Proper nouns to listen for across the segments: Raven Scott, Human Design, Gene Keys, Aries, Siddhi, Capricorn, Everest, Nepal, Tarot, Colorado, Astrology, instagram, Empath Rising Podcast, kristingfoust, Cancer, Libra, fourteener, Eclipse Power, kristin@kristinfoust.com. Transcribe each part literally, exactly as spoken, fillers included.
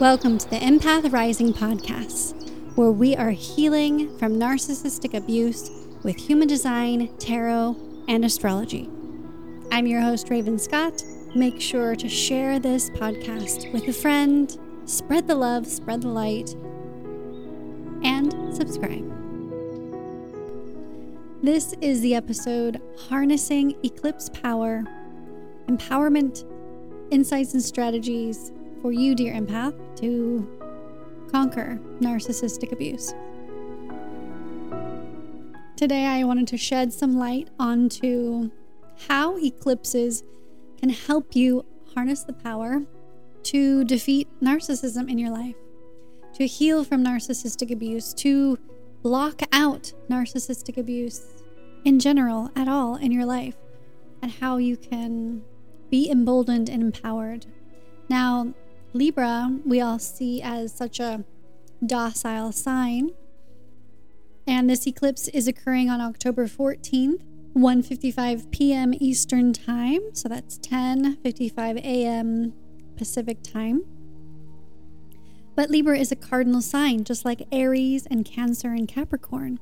Welcome to the Empath Rising Podcast, where we are healing from narcissistic abuse with human design, tarot, and astrology. I'm your host, Raven Scott. Make sure to share this podcast with a friend, spread the love, spread the light, and subscribe. This is the episode Harnessing Eclipse Power, Empowerment, Insights and Strategies for you, dear empath, to conquer narcissistic abuse. Today, I wanted to shed some light onto how eclipses can help you harness the power to defeat narcissism in your life, to heal from narcissistic abuse, to block out narcissistic abuse in general at all in your life, and how you can be emboldened and empowered. Now, Libra, we all see as such a docile sign, and this eclipse is occurring on October fourteenth, one fifty-five p.m. Eastern Time, so that's ten fifty-five a.m. Pacific Time. But Libra is a cardinal sign, just like Aries and Cancer and Capricorn.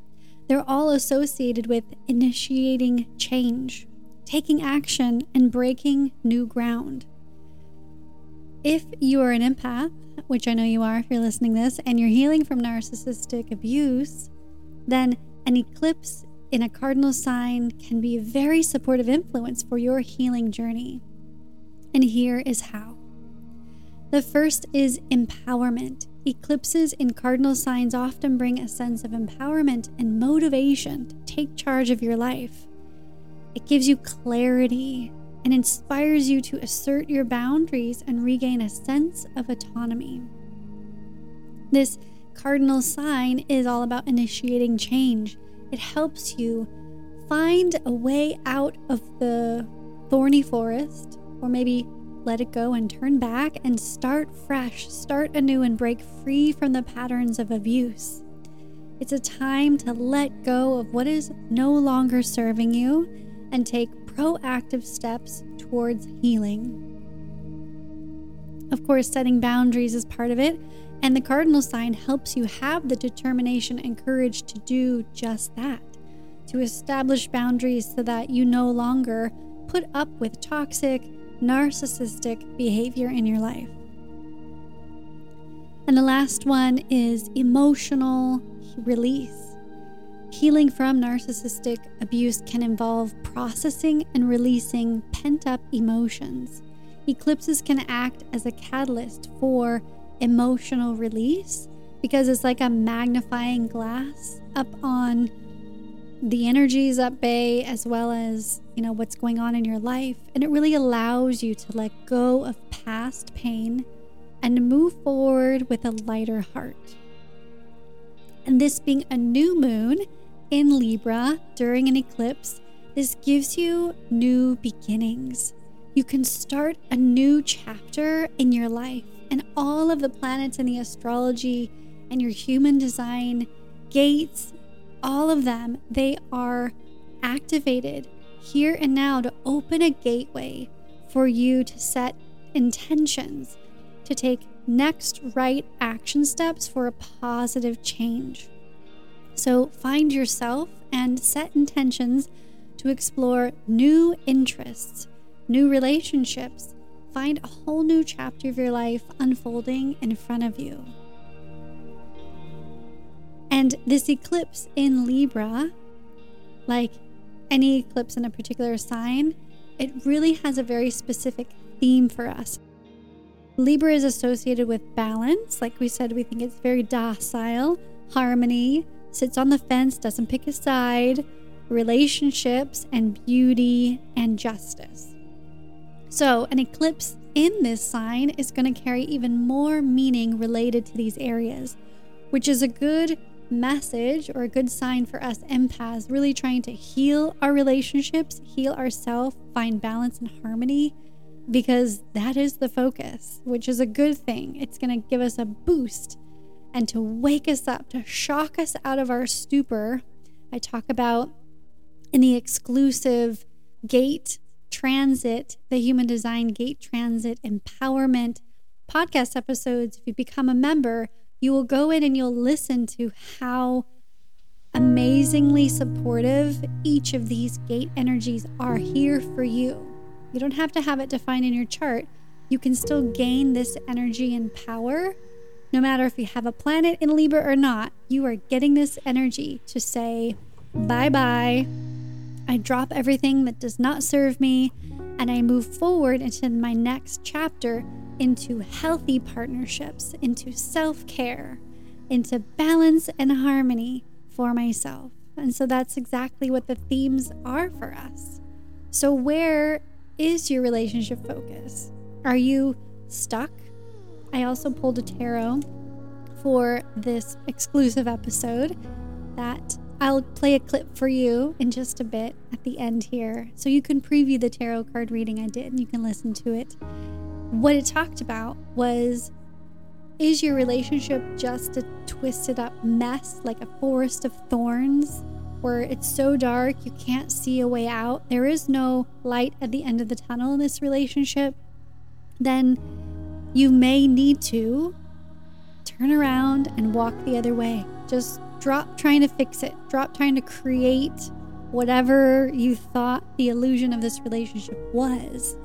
They're all associated with initiating change, taking action, and breaking new ground. If you are an empath, which I know you are if you're listening to this, and you're healing from narcissistic abuse, then an eclipse in a cardinal sign can be a very supportive influence for your healing journey. And here is how. The first is empowerment. Eclipses in cardinal signs often bring a sense of empowerment and motivation to take charge of your life. It gives you clarity and inspires you to assert your boundaries and regain a sense of autonomy. This cardinal sign is all about initiating change. It helps you find a way out of the thorny forest, or maybe let it go and turn back and start fresh, start anew, and break free from the patterns of abuse. It's a time to let go of what is no longer serving you and take proactive steps towards healing. Of course, setting boundaries is part of it, and the cardinal sign helps you have the determination and courage to do just that, to establish boundaries so that you no longer put up with toxic, narcissistic behavior in your life. And the last one is emotional release. Healing from narcissistic abuse can involve processing and releasing pent-up emotions. Eclipses can act as a catalyst for emotional release because it's like a magnifying glass up on the energies at bay, as well as, you know, what's going on in your life. And it really allows you to let go of past pain and to move forward with a lighter heart. And this being a new moon in Libra during an eclipse, this gives you new beginnings. You can start a new chapter in your life, and all of the planets in the astrology and your human design gates, all of them, they are activated here and now to open a gateway for you to set intentions, to take next right action steps for a positive change. So find yourself and set intentions to explore new interests, new relationships, find a whole new chapter of your life unfolding in front of you. And this eclipse in Libra, like any eclipse in a particular sign, it really has a very specific theme for us. Libra is associated with balance. Like we said, we think it's very docile, harmony, sits on the fence, doesn't pick a side, relationships, and beauty and justice. So an eclipse in this sign is going to carry even more meaning related to these areas, which is a good message or a good sign for us empaths really trying to heal our relationships, heal ourselves, find balance and harmony, because that is the focus, which is a good thing. It's going to give us a boost and to wake us up, to shock us out of our stupor. I talk about in the exclusive gate transit, the human design gate transit empowerment, podcast episodes, if you become a member, you will go in and you'll listen to how amazingly supportive each of these gate energies are here for you. You don't have to have it defined in your chart. You can still gain this energy and power. No matter if you have a planet in Libra or not, you are getting this energy to say, bye-bye. I drop everything that does not serve me, and I move forward into my next chapter, into healthy partnerships, into self-care, into balance and harmony for myself. And so that's exactly what the themes are for us. So where is your relationship focus? Are you stuck? I also pulled a tarot for this exclusive episode that I'll play a clip for you in just a bit at the end here, so you can preview the tarot card reading I did and you can listen to it. What it talked about was, is your relationship just a twisted up mess, like a forest of thorns, where it's so dark you can't see a way out? There is no light at the end of the tunnel in this relationship. Then you may need to turn around and walk the other way. Just drop trying to fix it. Drop trying to create whatever you thought the illusion of this relationship was.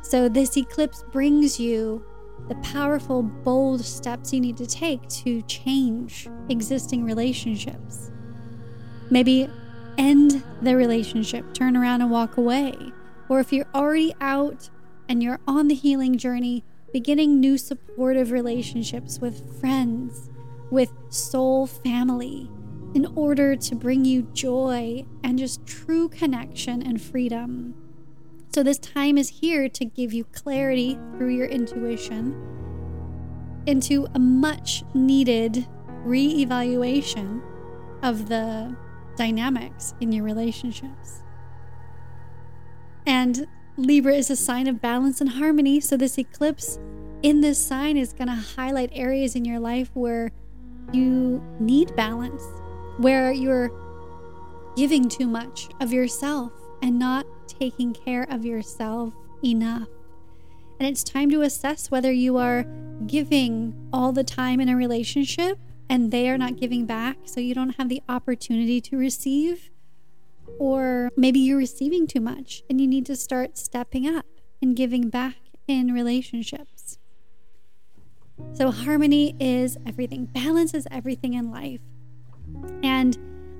So this eclipse brings you the powerful, bold steps you need to take to change existing relationships. Maybe end the relationship, turn around and walk away. Or if you're already out and you're on the healing journey, beginning new supportive relationships with friends, with soul family, in order to bring you joy and just true connection and freedom. So this time is here to give you clarity through your intuition into a much needed reevaluation of the dynamics in your relationships. And Libra is a sign of balance and harmony, so this eclipse in this sign is going to highlight areas in your life where you need balance, where you're giving too much of yourself and not taking care of yourself enough. And it's time to assess whether you are giving all the time in a relationship and they are not giving back, so you don't have the opportunity to receive. Or maybe you're receiving too much and you need to start stepping up and giving back in relationships. So harmony is everything. Balance is everything in life. And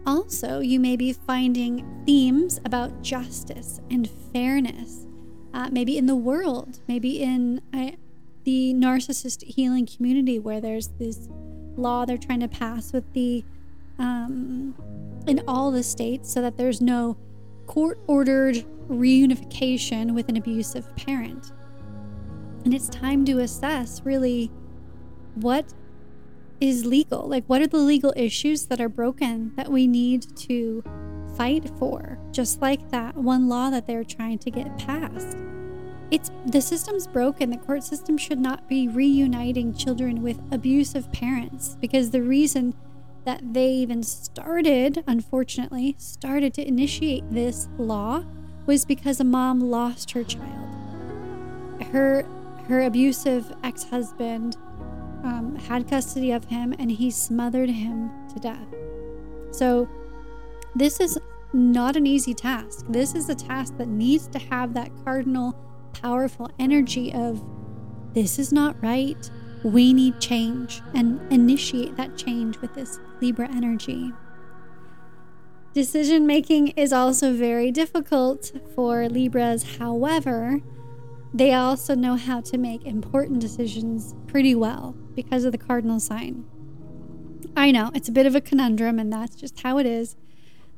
also you may be finding themes about justice and fairness, uh, maybe in the world, maybe in uh, the narcissist healing community, where there's this law they're trying to pass with the um in all the states so that there's no court-ordered reunification with an abusive parent. And it's time to assess really what is legal, like what are the legal issues that are broken that we need to fight for, just like that one law that they're trying to get passed. It's the system's broken. The court system should not be reuniting children with abusive parents, because the reason that they even started, unfortunately, started to initiate this law was because a mom lost her child. Her her abusive ex-husband um, had custody of him and he smothered him to death. So this is not an easy task. This is a task that needs to have that cardinal, powerful energy of, this is not right. We need change, and initiate that change with this Libra energy. Decision making is also very difficult for Libras. However, they also know how to make important decisions pretty well because of the cardinal sign. I know it's a bit of a conundrum, and that's just how it is.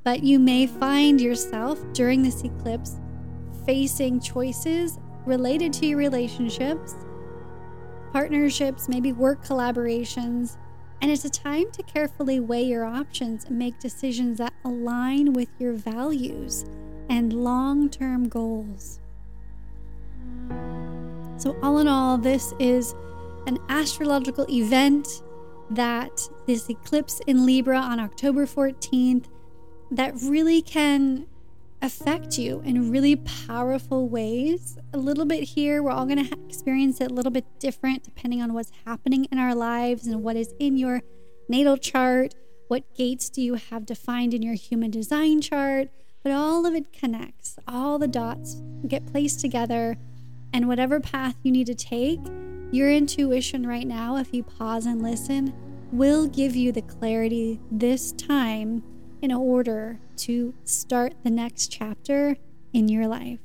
But you may find yourself during this eclipse facing choices related to your relationships, partnerships, maybe work collaborations, and it's a time to carefully weigh your options and make decisions that align with your values and long-term goals. So all in all, this is an astrological event that this eclipse in Libra on October fourteenth that really can affect you in really powerful ways. A little bit here, we're all going to ha- experience it a little bit different depending on what's happening in our lives and what is in your natal chart. What gates do you have defined in your human design chart? But all of it connects. All the dots get placed together, and whatever path you need to take, your intuition right now, if you pause and listen, will give you the clarity this time in order to start the next chapter in your life.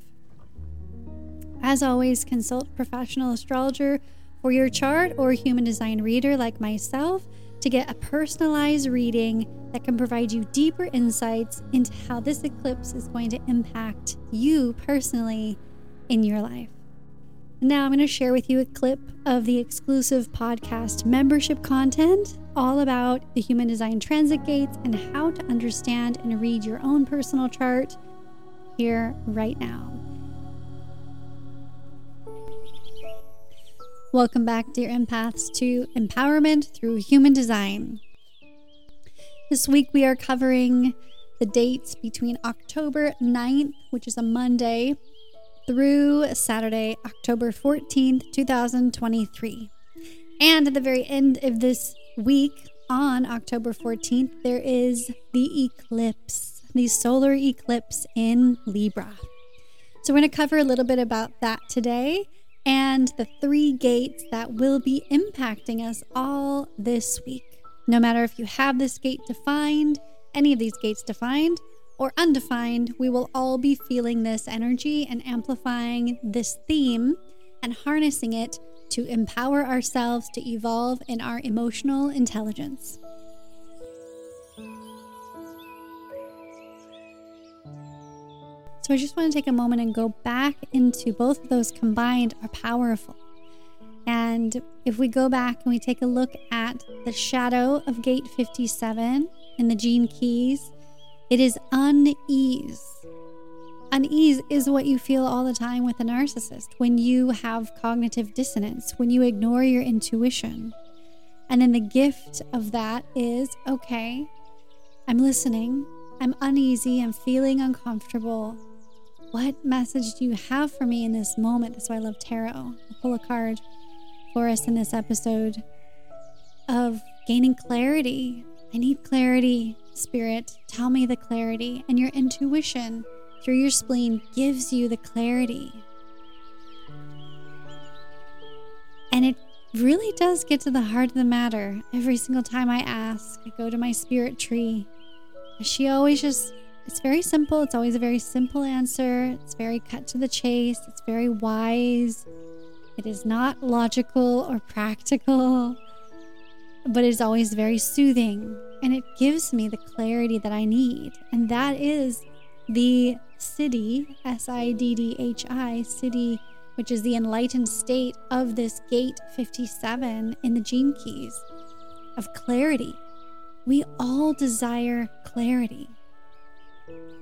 As always, consult a professional astrologer for your chart or a human design reader like myself to get a personalized reading that can provide you deeper insights into how this eclipse is going to impact you personally in your life. Now I'm going to share with you a clip of the exclusive podcast membership content all about the human design transit gates and how to understand and read your own personal chart here right now. Welcome back, dear empaths, to Empowerment Through Human Design. This week we are covering the dates between October ninth, which is a Monday, through Saturday, October fourteenth, two thousand twenty-three. And at the very end of this week, on October fourteenth, there is the eclipse, the solar eclipse in Libra. So we're going to cover a little bit about that today and the three gates that will be impacting us all this week. No matter if you have this gate defined, any of these gates defined, or undefined, we will all be feeling this energy and amplifying this theme and harnessing it to empower ourselves to evolve in our emotional intelligence. So I just want to take a moment and go back into both of those combined are powerful. And if we go back and we take a look at the shadow of gate fifty-seven in the Gene Keys, it is unease. Unease is what you feel all the time with a narcissist when you have cognitive dissonance, when you ignore your intuition. And then the gift of that is, okay, I'm listening, I'm uneasy, I'm feeling uncomfortable. What message do you have for me in this moment? That's why I love tarot. I'll pull a card for us in this episode of gaining clarity. I need clarity. Spirit, tell me the clarity, and your intuition through your spleen gives you the clarity. And it really does get to the heart of the matter. Every single time I ask, I go to my spirit tree. She always just, it's very simple. It's always a very simple answer. It's very cut to the chase. It's very wise. It is not logical or practical, but it's always very soothing. And it gives me the clarity that I need. And that is the Siddhi, S I D D H I, Siddhi, which is the enlightened state of this gate fifty-seven in the Gene Keys of clarity. We all desire clarity.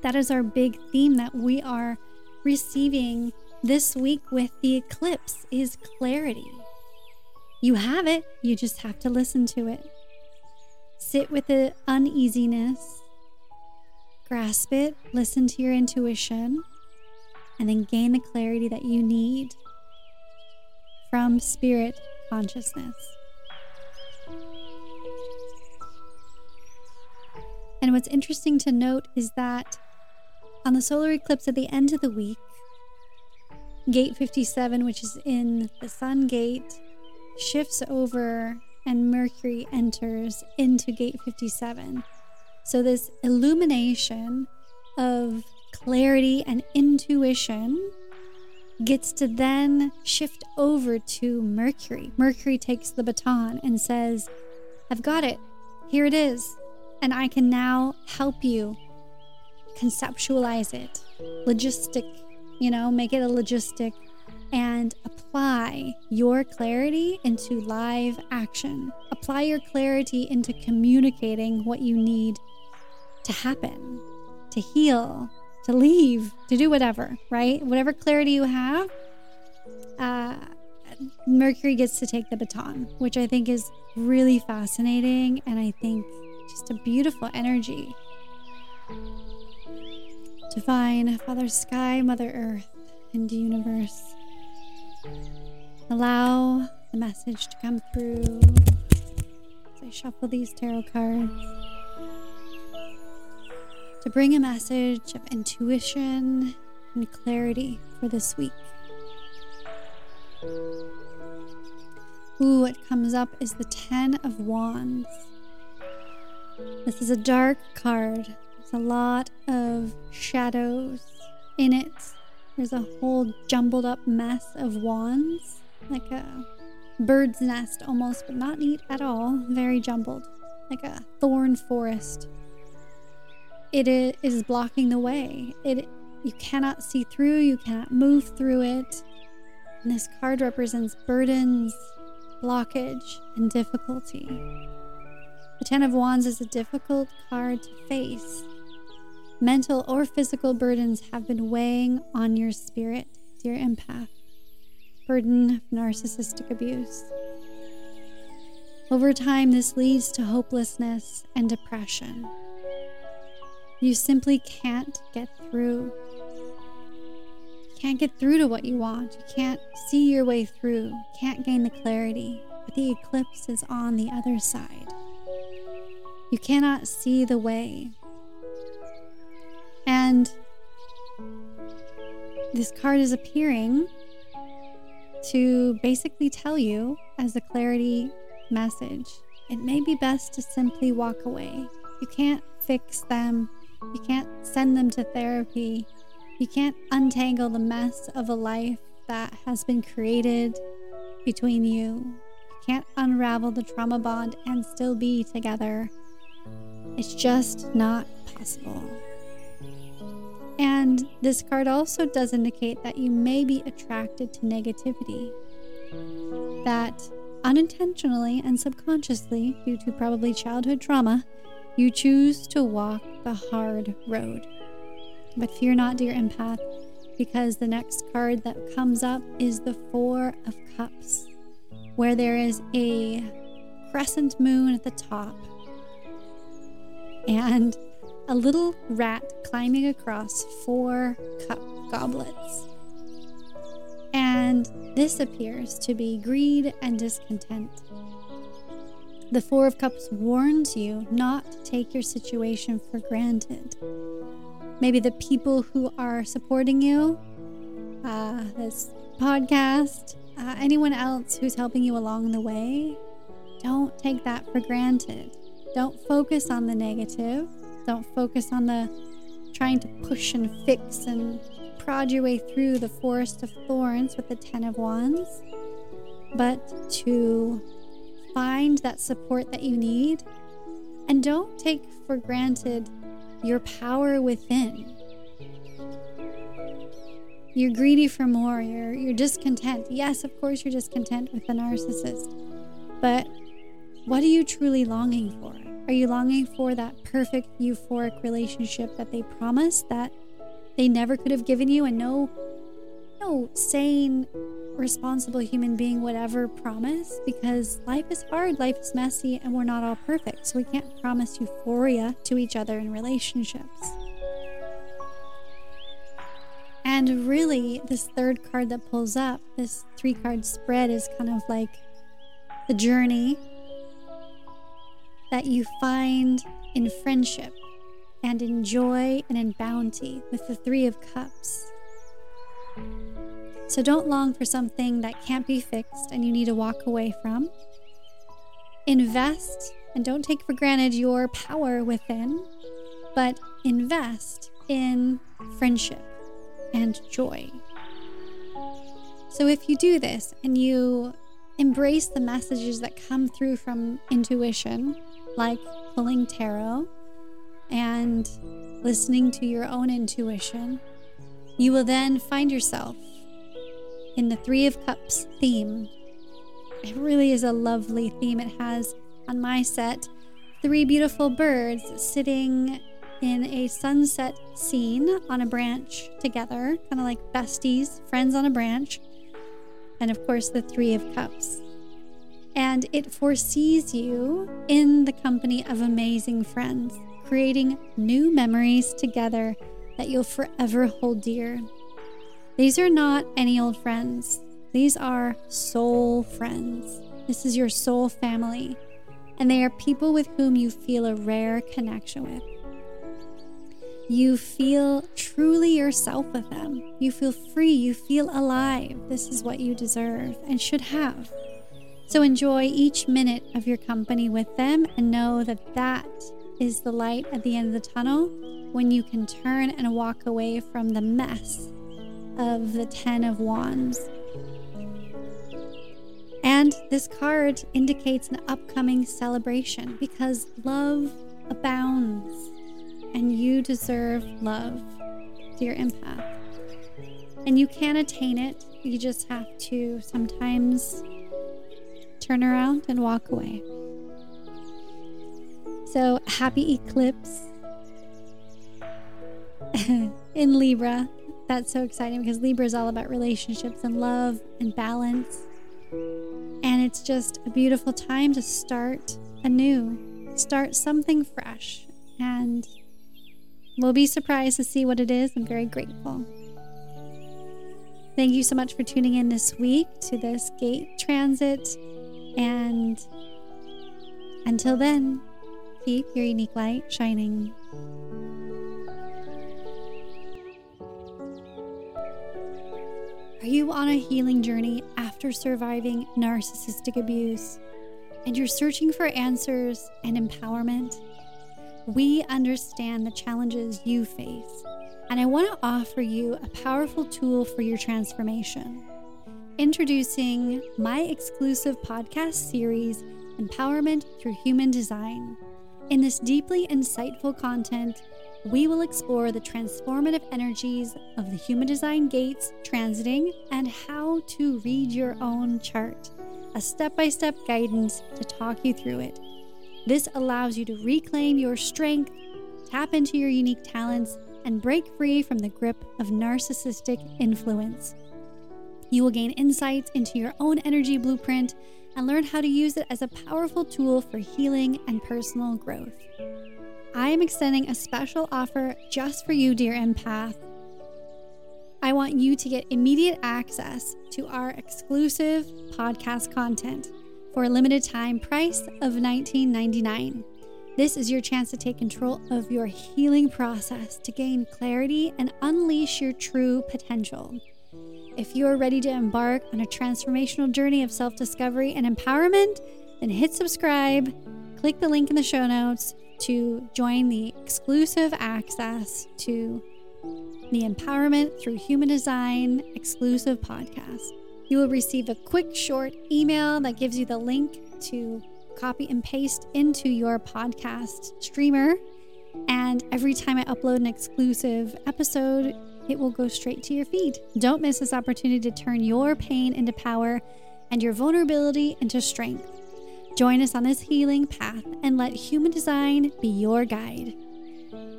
That is our big theme that we are receiving this week with the eclipse is clarity. You have it, you just have to listen to it. Sit with the uneasiness, grasp it, listen to your intuition, and then gain the clarity that you need from spirit consciousness. And what's interesting to note is that on the solar eclipse at the end of the week, gate fifty-seven, which is in the sun gate, shifts over and Mercury enters into gate fifty-seven. So this illumination of clarity and intuition gets to then shift over to Mercury. Mercury takes the baton and says, I've got it, here it is, and I can now help you conceptualize it, logistic, you know, make it a logistic, and apply your clarity into live action. Apply your clarity into communicating what you need to happen, to heal, to leave, to do whatever, right? Whatever clarity you have, uh, Mercury gets to take the baton, which I think is really fascinating, and I think just a beautiful energy. Divine, Father Sky, Mother Earth, and Universe, allow the message to come through as I shuffle these tarot cards to bring a message of intuition and clarity for this week. Ooh, what comes up is the Ten of Wands. This is a dark card. There's a lot of shadows in it. There's a whole jumbled up mess of wands, like a bird's nest almost, but not neat at all. Very jumbled, like a thorn forest. It is blocking the way. It you cannot see through, you cannot move through it. And this card represents burdens, blockage, and difficulty. The Ten of Wands is a difficult card to face. Mental or physical burdens have been weighing on your spirit, dear empath. Burden of narcissistic abuse. Over time, this leads to hopelessness and depression. You simply can't get through. You can't get through to what you want. You can't see your way through. You can't gain the clarity. But the eclipse is on the other side. You cannot see the way. And this card is appearing to basically tell you, as a clarity message, it may be best to simply walk away. You can't fix them. You can't send them to therapy. You can't untangle the mess of a life that has been created between you. You can't unravel the trauma bond and still be together. It's just not possible. And this card also does indicate that you may be attracted to negativity, that unintentionally and subconsciously, due to probably childhood trauma, you choose to walk the hard road. But fear not, dear empath, because the next card that comes up is the Four of Cups, where there is a crescent moon at the top and a little rat climbing across four cup goblets. And this appears to be greed and discontent. The Four of Cups warns you not to take your situation for granted. Maybe the people who are supporting you, uh, this podcast, uh, anyone else who's helping you along the way, don't take that for granted. Don't focus on the negative. Don't focus on the trying to push and fix and prod your way through the forest of thorns with the Ten of Wands, but to find that support that you need. And don't take for granted your power within. You're greedy for more. You're, you're discontent. Yes, of course you're discontent with the narcissist, but what are you truly longing for? Are you longing for that perfect euphoric relationship that they promised, that they never could have given you, and no, no sane, responsible human being would ever promise? Because life is hard, life is messy, and we're not all perfect. So we can't promise euphoria to each other in relationships. And really, this third card that pulls up, this three-card spread, is kind of like the journey that you find in friendship and in joy and in bounty with the Three of Cups. So don't long for something that can't be fixed and you need to walk away from. Invest, and don't take for granted your power within, but invest in friendship and joy. So if you do this and you embrace the messages that come through from intuition, like pulling tarot and listening to your own intuition, you will then find yourself in the Three of Cups theme. It really is a lovely theme. It has, on my set, three beautiful birds sitting in a sunset scene on a branch together, kind of like besties, friends on a branch, and of course the Three of Cups. And it foresees you in the company of amazing friends, creating new memories together that you'll forever hold dear. These are not any old friends. These are soul friends. This is your soul family, and they are people with whom you feel a rare connection with. You feel truly yourself with them. You feel free. You feel alive. This is what you deserve and should have. So enjoy each minute of your company with them, and know that that is the light at the end of the tunnel when you can turn and walk away from the mess of the Ten of Wands. And this card indicates an upcoming celebration, because love abounds and you deserve love, dear empath. And you can attain it. You just have to sometimes turn around and walk away. So happy eclipse in Libra. That's so exciting, because Libra is all about relationships and love and balance. And it's just a beautiful time to start anew, start something fresh, and we'll be surprised to see what it is. I'm very grateful. Thank you so much for tuning in this week to this gate transit, and until then, keep your unique light shining. Are you on a healing journey after surviving narcissistic abuse, and you're searching for answers and empowerment? We understand the challenges you face, and I want to offer you a powerful tool for your transformation. Introducing my exclusive podcast series, Empowerment Through Human Design. In this deeply insightful content, we will explore the transformative energies of the human design gates transiting and how to read your own chart, a step-by-step guidance to talk you through it. This allows you to reclaim your strength, tap into your unique talents, and break free from the grip of narcissistic influence. You will gain insights into your own energy blueprint and learn how to use it as a powerful tool for healing and personal growth. I am extending a special offer just for you, dear empath. I want you to get immediate access to our exclusive podcast content for a limited time price of nineteen ninety-nine dollars. This is your chance to take control of your healing process, to gain clarity and unleash your true potential. If you're ready to embark on a transformational journey of self-discovery and empowerment, then hit subscribe, click the link in the show notes, to join the exclusive access to the Empowerment Through Human Design exclusive podcast. You will receive a quick, short email that gives you the link to copy and paste into your podcast streamer. And every time I upload an exclusive episode, it will go straight to your feed. Don't miss this opportunity to turn your pain into power and your vulnerability into strength. Join us on this healing path and let human design be your guide.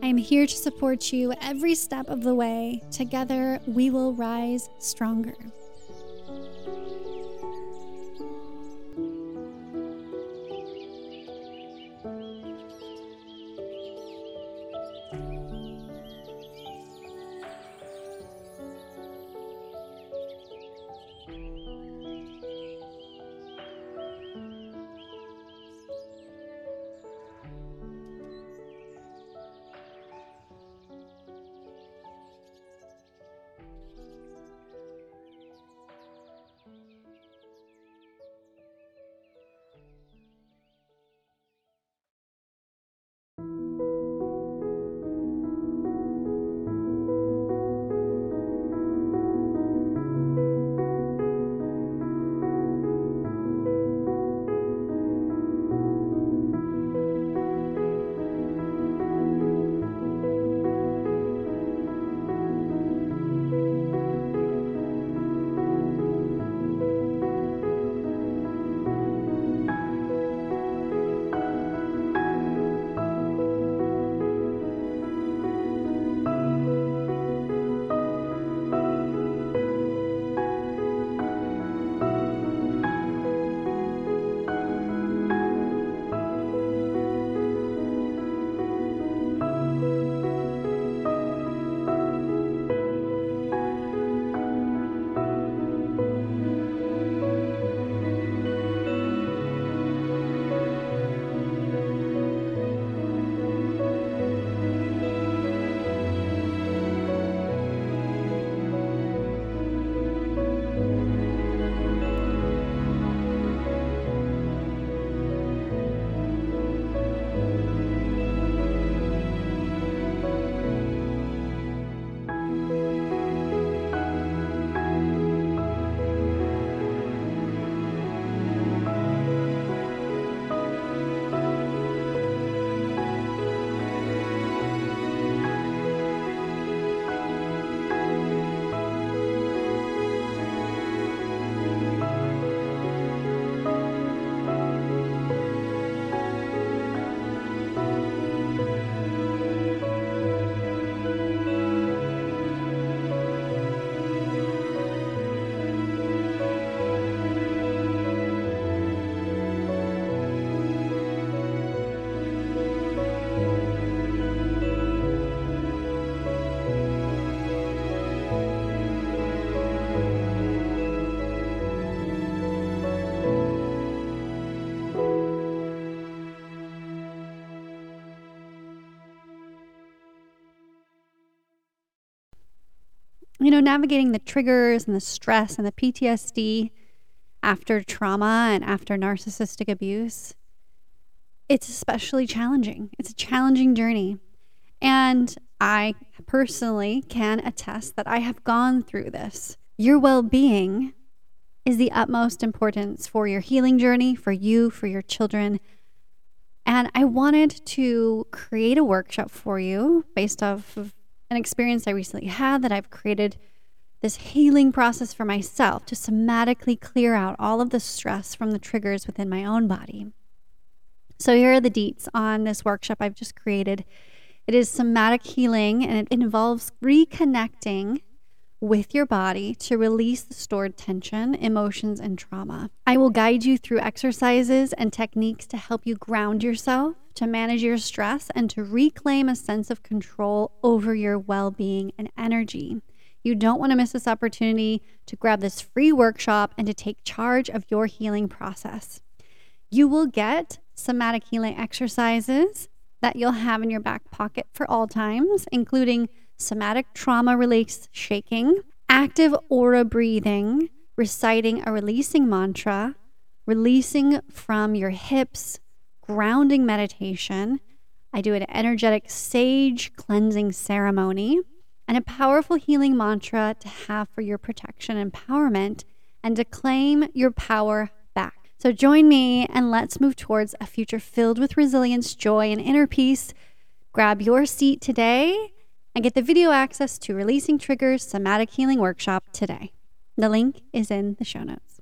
I am here to support you every step of the way. Together, we will rise stronger. know, navigating the triggers and the stress and the P T S D after trauma and after narcissistic abuse, it's especially challenging. It's a challenging journey. And I personally can attest that I have gone through this. Your well-being is the utmost importance for your healing journey, for you, for your children. And I wanted to create a workshop for you based off of an experience I recently had, that I've created this healing process for myself to somatically clear out all of the stress from the triggers within my own body. So here are the deets on this workshop I've just created. It is somatic healing, and it involves reconnecting with your body to release the stored tension, emotions, and trauma. I will guide you through exercises and techniques to help you ground yourself, to manage your stress, and to reclaim a sense of control over your well-being and energy. You don't want to miss this opportunity to grab this free workshop and to take charge of your healing process. You will get somatic healing exercises that you'll have in your back pocket for all times, including somatic trauma release shaking, active aura breathing, reciting a releasing mantra, releasing from your hips, grounding meditation. I do an energetic sage cleansing ceremony, and a powerful healing mantra to have for your protection and empowerment, and to claim your power back. So join me, and let's move towards a future filled with resilience, joy, and inner peace. Grab your seat today and get the video access to Releasing Triggers Somatic Healing Workshop today. The link is in the show notes.